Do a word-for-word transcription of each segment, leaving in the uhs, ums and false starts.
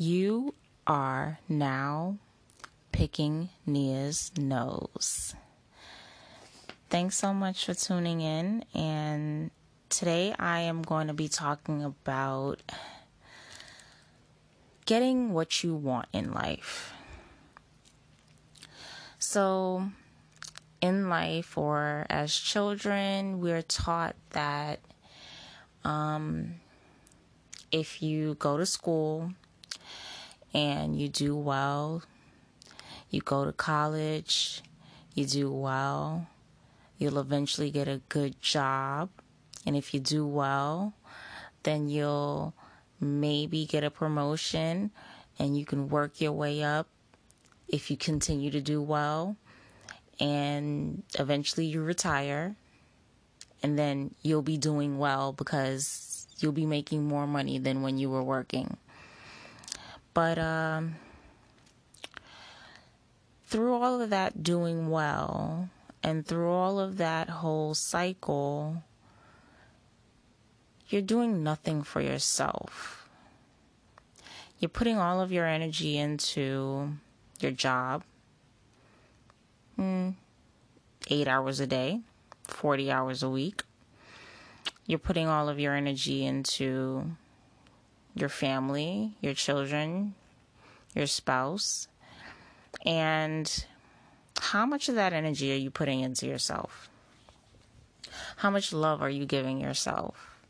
You are now picking Nia's nose. Thanks so much for tuning in. And today I am going to be talking about getting what you want in life. So in life, or as children, we're taught that um, if you go to school and you do well, you go to college, you do well, you'll eventually get a good job. And if you do well, then you'll maybe get a promotion and you can work your way up if you continue to do well. And eventually you retire, and then you'll be doing well because you'll be making more money than when you were working. But um, through all of that doing well and through all of that whole cycle, you're doing nothing for yourself. You're putting all of your energy into your job. Mm, eight hours a day, forty hours a week. You're putting all of your energy into your family, your children, your spouse. And how much of that energy are you putting into yourself? How much love are you giving yourself?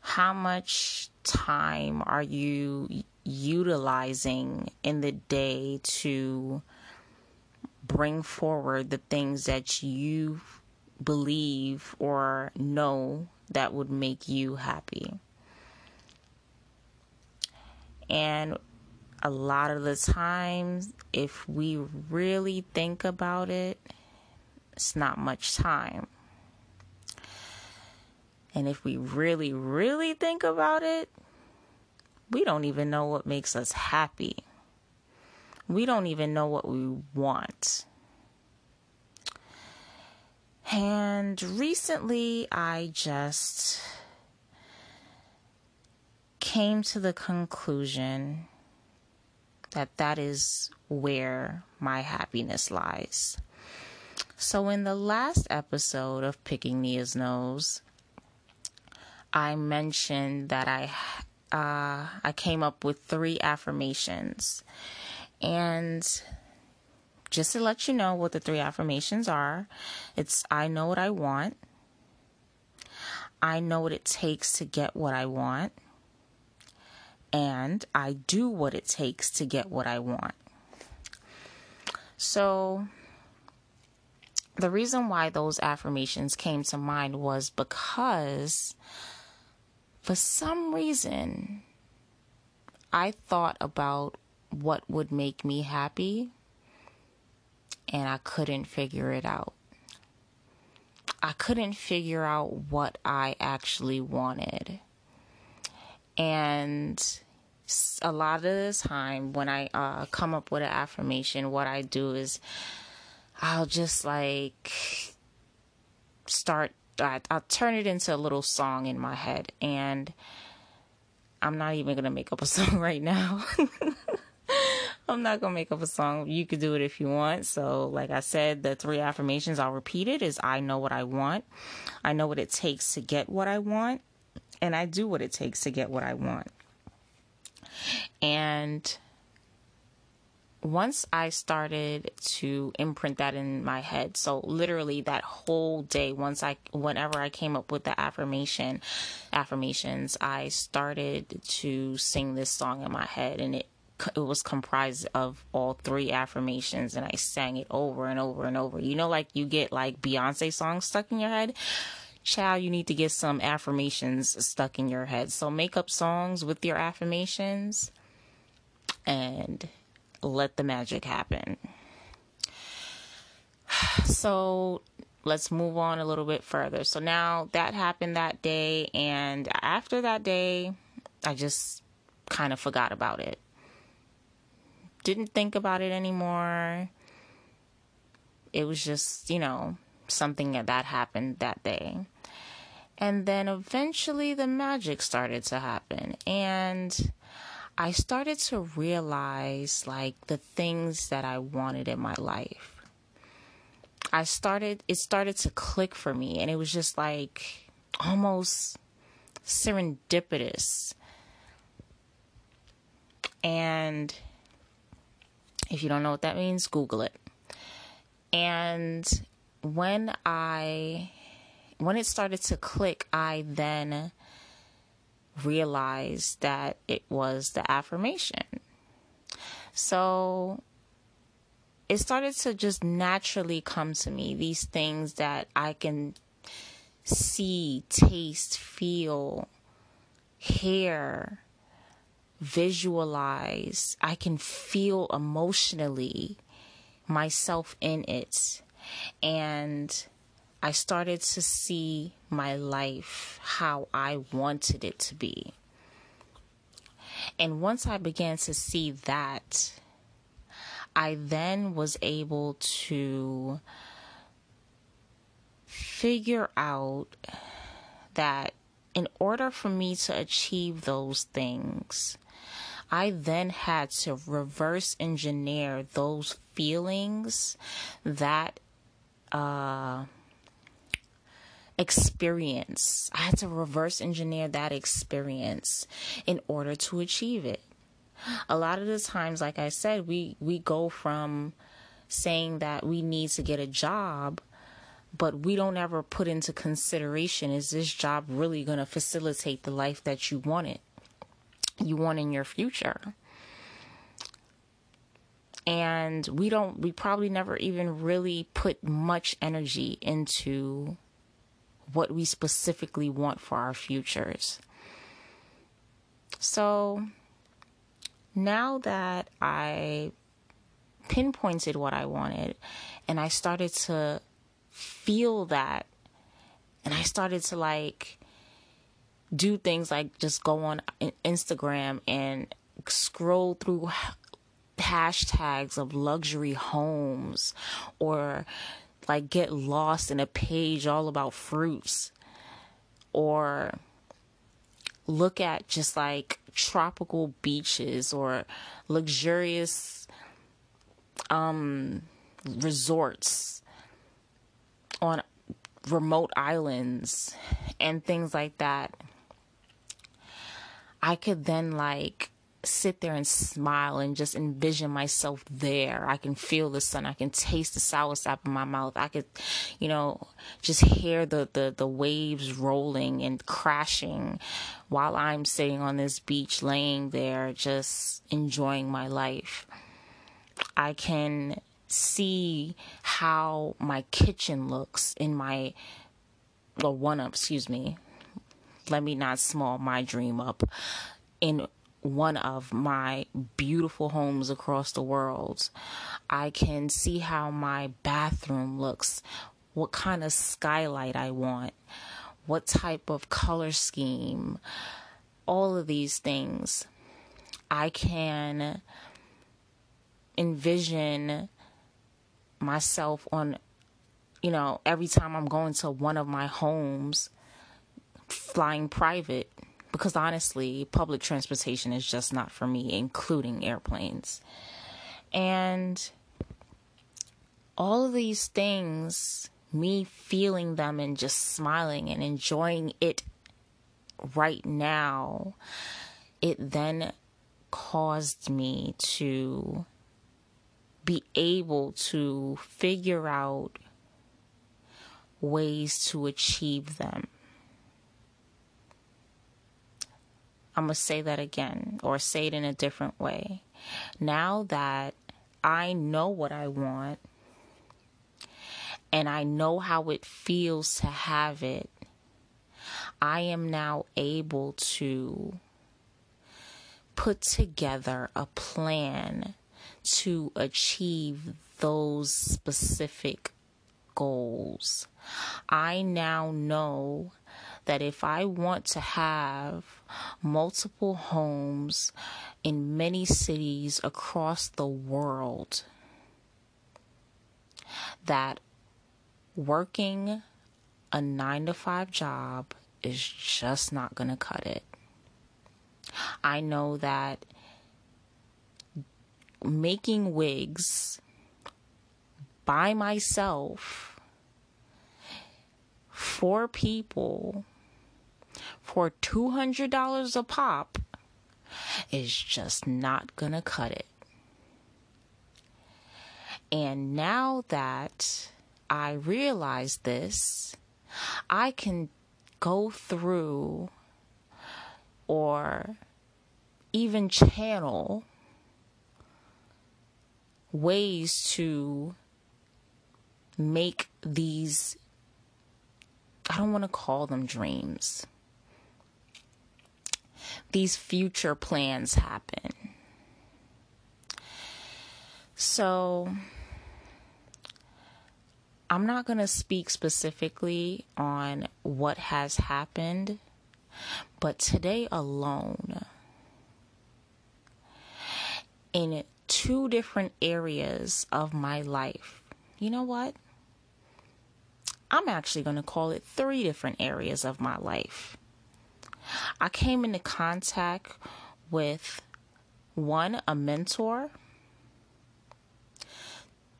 How much time are you utilizing in the day to bring forward the things that you believe or know that would make you happy? And a lot of the times, if we really think about it, it's not much time. And if we really, really think about it, we don't even know what makes us happy. We don't even know what we want. And recently, I just came to the conclusion that that is where my happiness lies. So in the last episode of Picking Nia's Nose, I mentioned that I uh, I came up with three affirmations. And just to let you know what the three affirmations are, it's I know what I want, I know what it takes to get what I want, and I do what it takes to get what I want. So the reason why those affirmations came to mind was because for some reason I thought about what would make me happy, and I couldn't figure it out. I couldn't figure out what I actually wanted. And a lot of the time when I uh, come up with an affirmation, what I do is I'll just like start, I, I'll turn it into a little song in my head. And I'm not even going to make up a song right now. I'm not going to make up a song. You could do it if you want. So like I said, the three affirmations, I'll repeat it, is I know what I want, I know what it takes to get what I want, and I do what it takes to get what I want. And once I started to imprint that in my head, so literally that whole day, once I, whenever I came up with the affirmation, affirmations, I started to sing this song in my head, and it It was comprised of all three affirmations, and I sang it over and over and over. You know, like you get like Beyoncé songs stuck in your head. Child, you need to get some affirmations stuck in your head. So make up songs with your affirmations and let the magic happen. So let's move on a little bit further. So now that happened that day, and after that day, I just kind of forgot about it. Didn't think about it anymore. It was just, you know, something that, that happened that day. And then eventually the magic started to happen. And I started to realize like the things that I wanted in my life. I started, it started to click for me, and it was just like almost serendipitous. And if you don't know what that means, Google it. And when I, when it started to click, I then realized that it was the affirmation. So it started to just naturally come to me, these things that I can see, taste, feel, hear, visualize. I can feel emotionally myself in it. And I started to see my life how I wanted it to be. And once I began to see that, I then was able to figure out that in order for me to achieve those things, I then had to reverse engineer those feelings, that uh, experience. I had to reverse engineer that experience in order to achieve it. A lot of the times, like I said, we, we go from saying that we need to get a job, but we don't ever put into consideration, is this job really going to facilitate the life that you wanted, you want in your future? And we don't, we probably never even really put much energy into what we specifically want for our futures. So now that I pinpointed what I wanted, and I started to feel that, and I started to like do things like just go on Instagram and scroll through hashtags of luxury homes, or like get lost in a page all about fruits, or look at just like tropical beaches or luxurious um, resorts on remote islands and things like that. I could then like sit there and smile and just envision myself there. I can feel the sun. I can taste the sour sap in my mouth. I could, you know, just hear the, the, the waves rolling and crashing while I'm sitting on this beach, laying there, just enjoying my life. I can see how my kitchen looks in my, or one up, excuse me. Let me not small my dream up. In one of my beautiful homes across the world, I can see how my bathroom looks, what kind of skylight I want, what type of color scheme, all of these things. I can envision myself on, you know, every time I'm going to one of my homes, flying private. Because honestly, public transportation is just not for me, including airplanes. And all of these things, me feeling them and just smiling and enjoying it right now, it then caused me to be able to figure out ways to achieve them. I'm going to say that again, or say it in a different way. Now that I know what I want, and I know how it feels to have it, I am now able to put together a plan to achieve those specific goals. I now know that if I want to have multiple homes in many cities across the world, that working a nine to five job is just not going to cut it. I know that making wigs by myself for people for two hundred dollars a pop is just not gonna cut it. And now that I realize this, I can go through or even channel ways to make these, I don't want to call them dreams, these future plans happen. So I'm not going to speak specifically on what has happened, but today alone, in two different areas of my life, you know what? I'm actually going to call it three different areas of my life. I came into contact with, one, a mentor,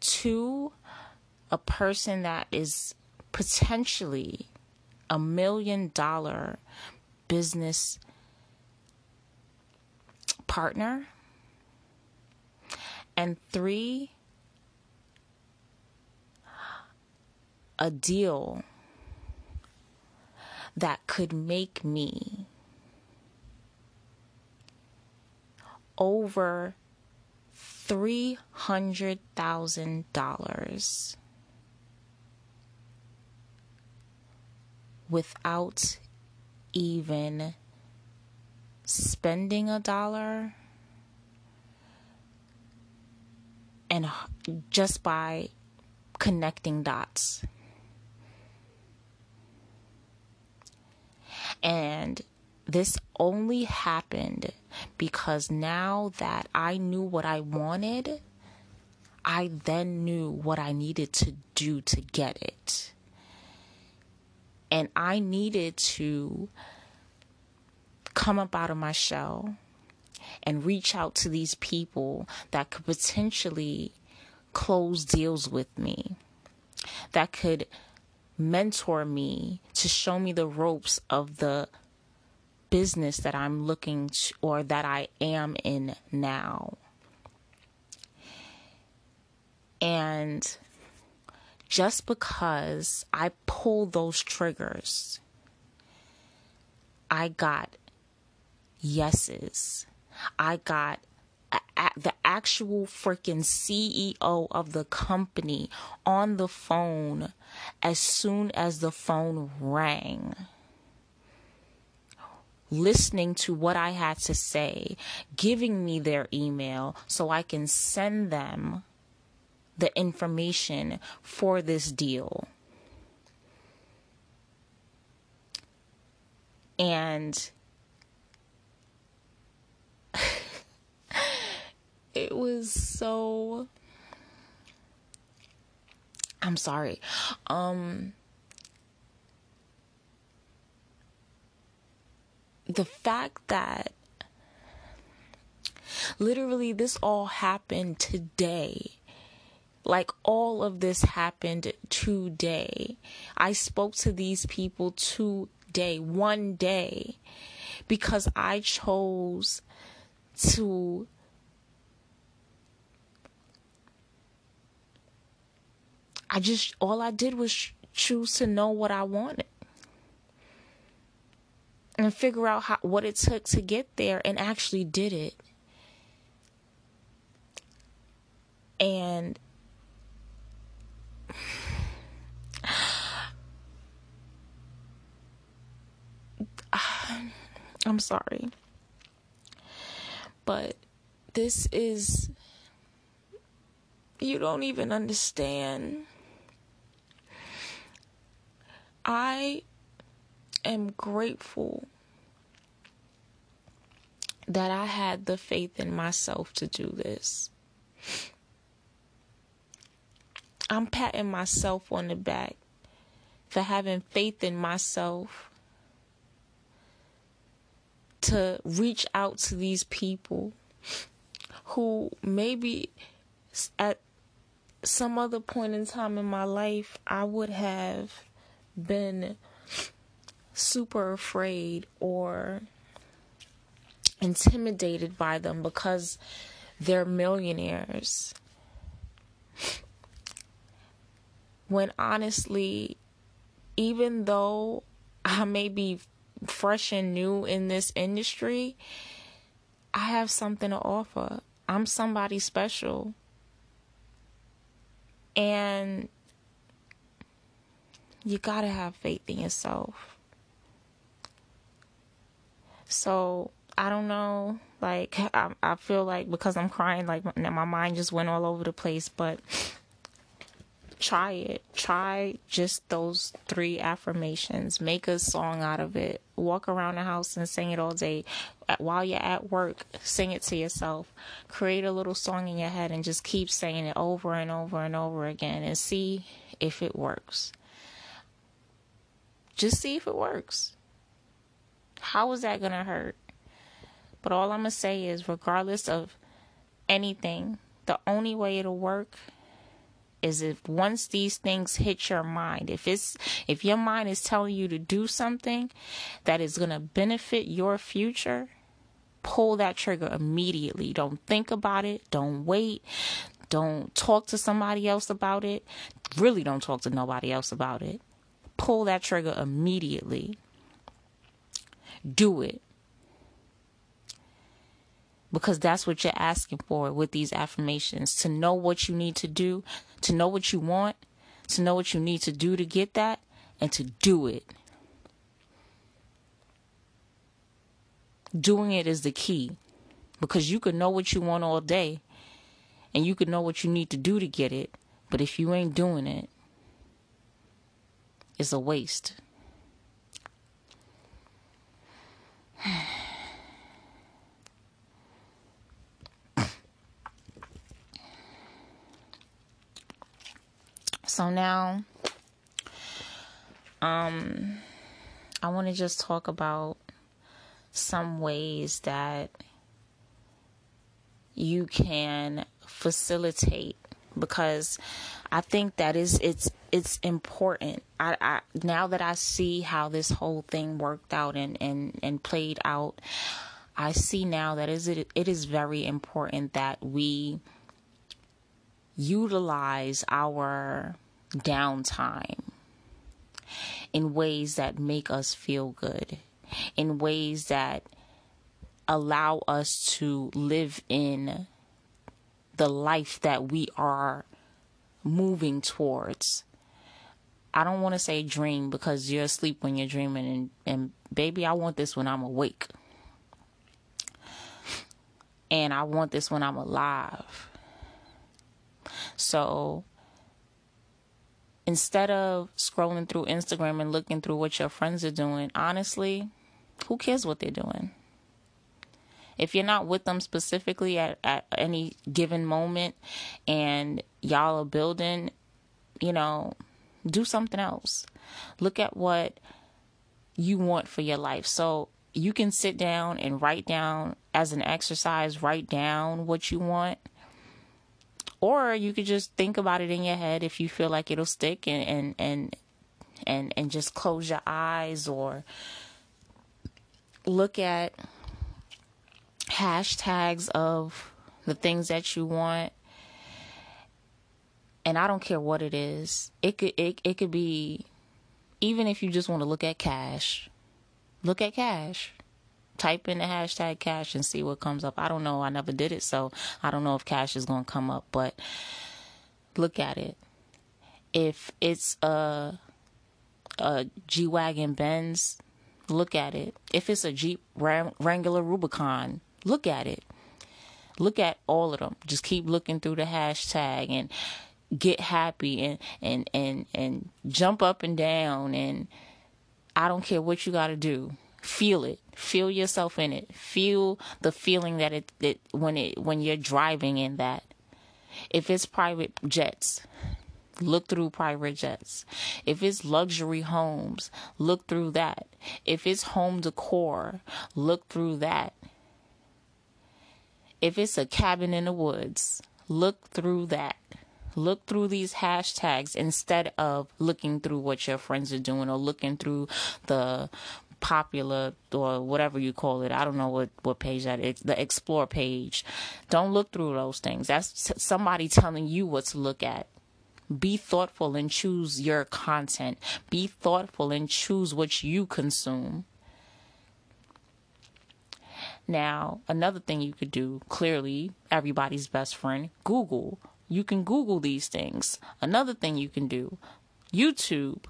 two, a person that is potentially a million dollar business partner, and three, a deal that could make me over three hundred thousand dollars without even spending a dollar, and just by connecting dots. And this only happened because now that I knew what I wanted, I then knew what I needed to do to get it. And I needed to come up out of my shell and reach out to these people that could potentially close deals with me, that could mentor me to show me the ropes of the business that I'm looking to, or that I am in now. And just because I pulled those triggers, I got yeses. I got a, a, the actual freaking C E O of the company on the phone as soon as the phone rang, listening to what I had to say, giving me their email so I can send them the information for this deal. And it was so, I'm sorry. Um, the fact that literally this all happened today. Like, all of this happened today. I spoke to these people today, one day, because I chose to I just, all I did was choose to know what I wanted and figure out how, what it took to get there, and actually did it. And I'm sorry, but this is, you don't even understand. I am grateful that I had the faith in myself to do this. I'm patting myself on the back for having faith in myself to reach out to these people who maybe at some other point in time in my life, I would have been super afraid or intimidated by them because they're millionaires. When honestly, even though I may be fresh and new in this industry, I have something to offer. I'm somebody special. And you gotta have faith in yourself. So, I don't know, like, I, I feel like because I'm crying, like, my, my mind just went all over the place, but try it. Try just those three affirmations. Make a song out of it. Walk around the house and sing it all day. While you're at work, sing it to yourself. Create a little song in your head and just keep saying it over and over and over again and see if it works. Just see if it works. How is that going to hurt? But all I'm going to say is, regardless of anything, the only way it'll work is if once these things hit your mind, if it's if your mind is telling you to do something that is going to benefit your future, pull that trigger immediately. Don't think about it. Don't wait. Don't talk to somebody else about it. Really don't talk to nobody else about it. Pull that trigger immediately. Do it. Because that's what you're asking for with these affirmations. To know what you need to do, to know what you want, to know what you need to do to get that, and to do it. Doing it is the key. Because you can know what you want all day, and you can know what you need to do to get it, but if you ain't doing it, it's a waste. So now, um, I want to just talk about some ways that you can facilitate, because I think that is it's it's important. I, I now that I see how this whole thing worked out and, and, and played out, I see now that is it it is very important that we utilize our downtime in ways that make us feel good, in ways that allow us to live in the life that we are moving towards. I don't want to say dream, because you're asleep when you're dreaming, and, and baby, I want this when I'm awake. And I want this when I'm alive. So instead of scrolling through Instagram and looking through what your friends are doing, honestly, who cares what they're doing? If you're not with them specifically at, at any given moment and y'all are building, you know, do something else. Look at what you want for your life. So you can sit down and write down, as an exercise, write down what you want. Or you could just think about it in your head if you feel like it'll stick, and, and and and and just close your eyes or look at hashtags of the things that you want. And I don't care what it is. It could it, it could be, even if you just want to look at cash, look at cash. Type in the hashtag cash and see what comes up. I don't know. I never did it, so I don't know if cash is going to come up, but look at it. If it's a, a G-Wagon Benz, look at it. If it's a Jeep Wrangler Rubicon, look at it. Look at all of them. Just keep looking through the hashtag and get happy and, and, and, and jump up and down. And I don't care what you got to do. Feel it. Feel yourself in it. Feel the feeling that it, it when it when you're driving in that. If it's private jets, look through private jets. If it's luxury homes, look through that. If it's home decor, look through that. If it's a cabin in the woods, look through that. Look through these hashtags instead of looking through what your friends are doing or looking through the popular or whatever you call it. I don't know what, what page that is, the explore page. Don't look through those things. That's somebody telling you what to look at. Be thoughtful and choose your content. Be thoughtful and choose what you consume. Now, another thing you could do, clearly, everybody's best friend, Google. You can Google these things. Another thing you can do, YouTube.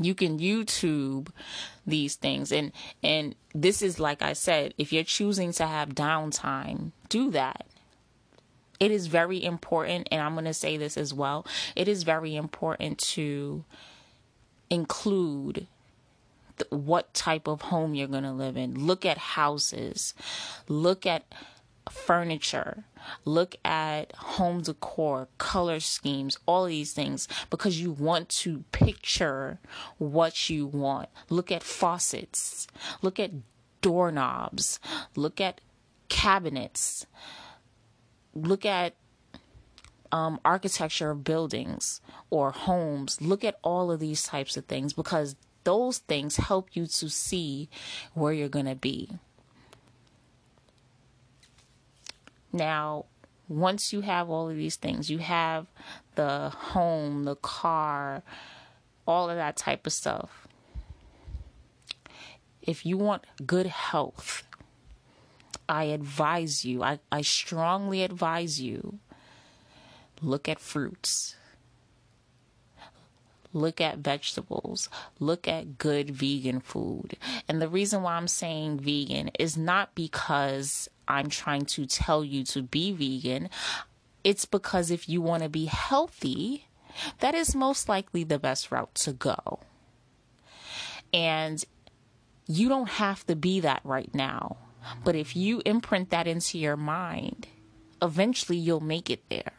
You can YouTube these things. And and this is, like I said, if you're choosing to have downtime, do that. It is very important, and I'm going to say this as well, it is very important to include th- what type of home you're going to live in. Look at houses. Look at furniture. Look at home decor, color schemes, all these things, because you want to picture what you want. Look at faucets. Look at doorknobs. Look at cabinets. Look at um, architecture of buildings or homes. Look at all of these types of things, because those things help you to see where you're going to be. Now, once you have all of these things, you have the home, the car, all of that type of stuff. If you want good health, I advise you, I, I strongly advise you, look at fruits, look at vegetables, look at good vegan food. And the reason why I'm saying vegan is not because I'm trying to tell you to be vegan. It's because if you want to be healthy, that is most likely the best route to go. And you don't have to be that right now. But if you imprint that into your mind, eventually you'll make it there.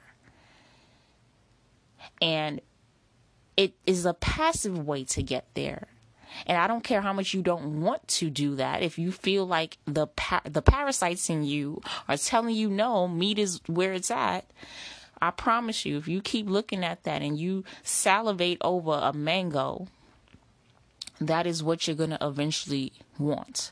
And it is a passive way to get there. And I don't care how much you don't want to do that. If you feel like the pa- the parasites in you are telling you, no, meat is where it's at. I promise you, if you keep looking at that and you salivate over a mango, that is what you're going to eventually want.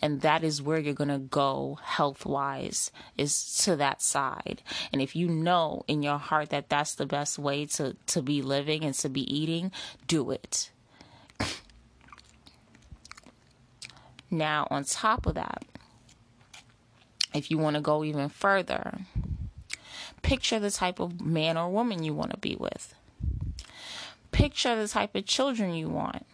And that is where you're going to go health-wise, is to that side. And if you know in your heart that that's the best way to, to be living and to be eating, do it. Now, on top of that, if you want to go even further, picture the type of man or woman you want to be with. Picture the type of children you want.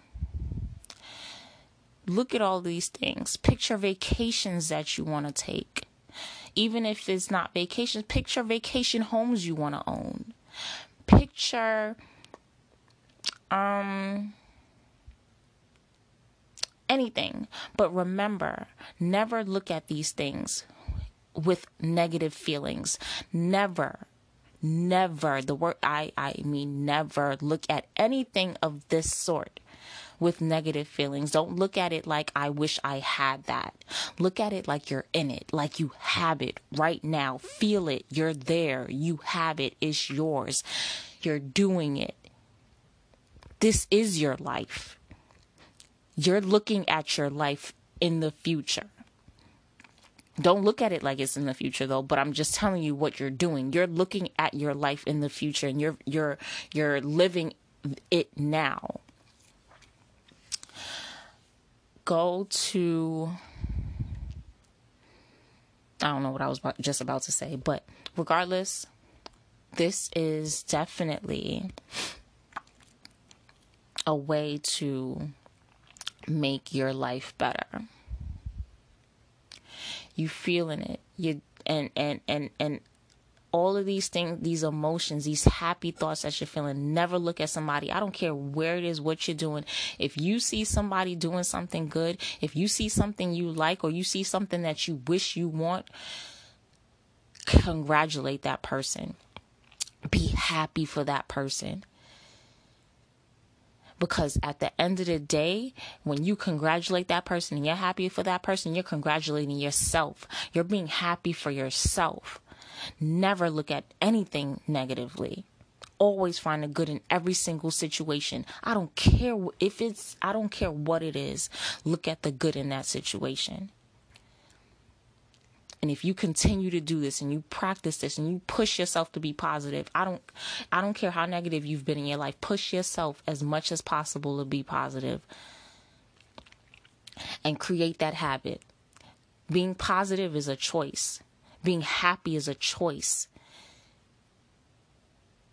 Look at all these things. Picture vacations that you want to take. Even if it's not vacations, picture vacation homes you want to own. Picture um, anything. But remember, never look at these things with negative feelings. Never, never, the word I, I mean never look at anything of this sort with negative feelings. Don't look at it like I wish I had that. Look at it like you're in it, like you have it right now. Feel it. You're there. You have it. It's yours. You're doing it. This is your life. You're looking at your life in the future. Don't look at it like it's in the future though, but I'm just telling you what you're doing. You're looking at your life in the future and you're you're you're living it now. Go to, I don't know what I was about, just about to say, but regardless, this is definitely a way to make your life better. You feeling it, you and and and and all of these things, these emotions, these happy thoughts that you're feeling. Never look at somebody. I don't care where it is, what you're doing. If you see somebody doing something good, if you see something you like, or you see something that you wish you want, congratulate that person. Be happy for that person. Because at the end of the day, when you congratulate that person and you're happy for that person, you're congratulating yourself. You're being happy for yourself. Never look at anything negatively. Always find the good in every single situation. I don't care if it's, I don't care what it is. Look at the good in that situation. And if you continue to do this and you practice this and you push yourself to be positive, I don't I don't care how negative you've been in your life, push yourself as much as possible to be positive and create that habit. Being positive is a choice. Being happy is a choice.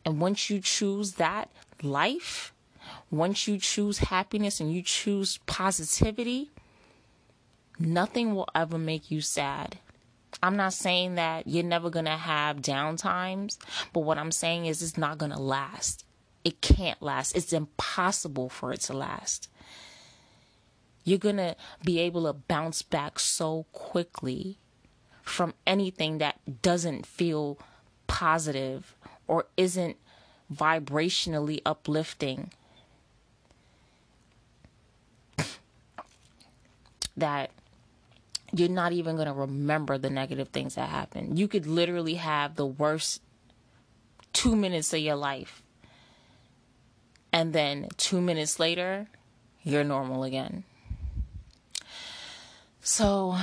And once you choose that life, once you choose happiness and you choose positivity, nothing will ever make you sad. I'm not saying that you're never going to have down times, but what I'm saying is it's not going to last. It can't last. It's impossible for it to last. You're going to be able to bounce back so quickly from anything that doesn't feel positive or isn't vibrationally uplifting, that you're not even going to remember the negative things that happen. You could literally have the worst two minutes of your life, and then two minutes later, you're normal again. So,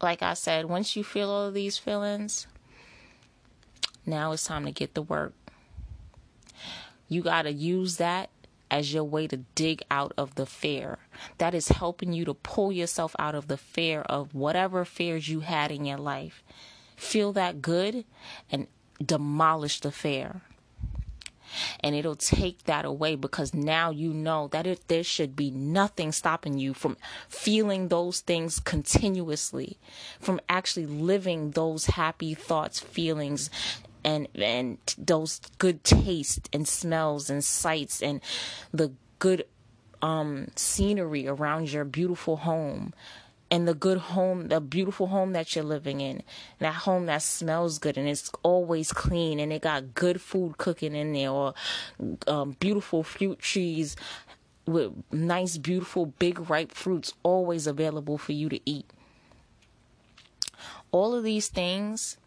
like I said, once you feel all of these feelings, now it's time to get to work. You got to use that as your way to dig out of the fear. That is helping you to pull yourself out of the fear of whatever fears you had in your life. Feel that good and demolish the fear. And it'll take that away, because now you know that it, there should be nothing stopping you from feeling those things continuously, from actually living those happy thoughts, feelings, and and those good tastes and smells and sights and the good um, scenery around your beautiful home, and the good home, the beautiful home that you're living in, that home that smells good and it's always clean and it got good food cooking in there, or um, beautiful fruit trees with nice, beautiful, big, ripe fruits always available for you to eat. All of these things,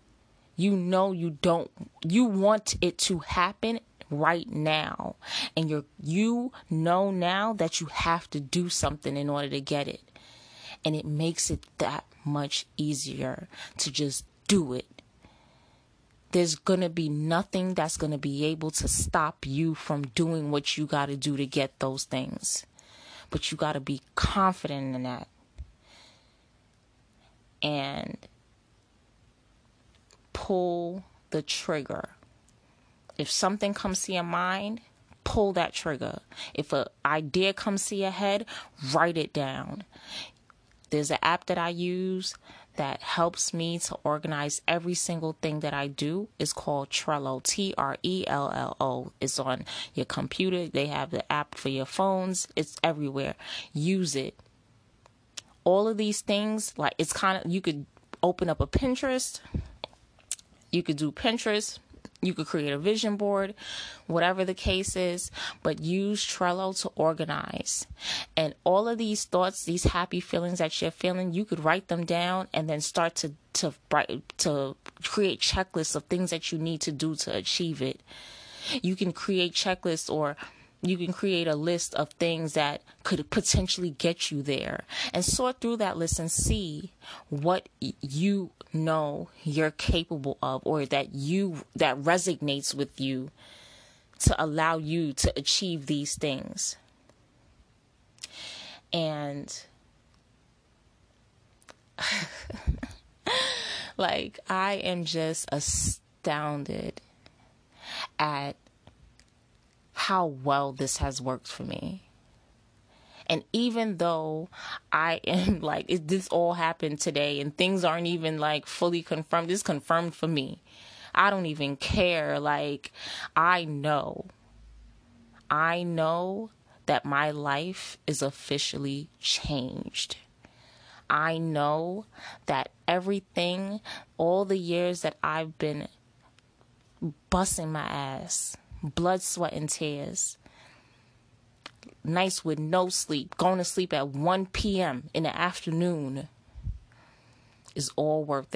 you know you don't, you want it to happen right now. And you're, you know now that you have to do something in order to get it. And it makes it that much easier to just do it. There's going to be nothing that's going to be able to stop you from doing what you got to do to get those things. But you got to be confident in that. And pull the trigger. If something comes to your mind, pull that trigger. If an idea comes to your head, write it down. There's an app that I use that helps me to organize every single thing that I do. It's called Trello, T R E L L O. It's on your computer. They have the app for your phones. It's everywhere. Use it. All of these things, like, it's kind of, you could open up a Pinterest. You could do Pinterest, you could create a vision board, whatever the case is, but use Trello to organize. And all of these thoughts, these happy feelings that you're feeling, you could write them down and then start to to, to create checklists of things that you need to do to achieve it. You can create checklists, or you can create a list of things that could potentially get you there, and sort through that list and see what you know you're capable of, or that you that resonates with you to allow you to achieve these things. And like, I am just astounded at how well this has worked for me. And even though I am like, it, this all happened today and things aren't even like fully confirmed, it's confirmed for me. I don't even care. Like, I know, I know that my life is officially changed. I know that everything, all the years that I've been busting my ass, blood, sweat, and tears, nights with no sleep, going to sleep at one p m in the afternoon is all worth it.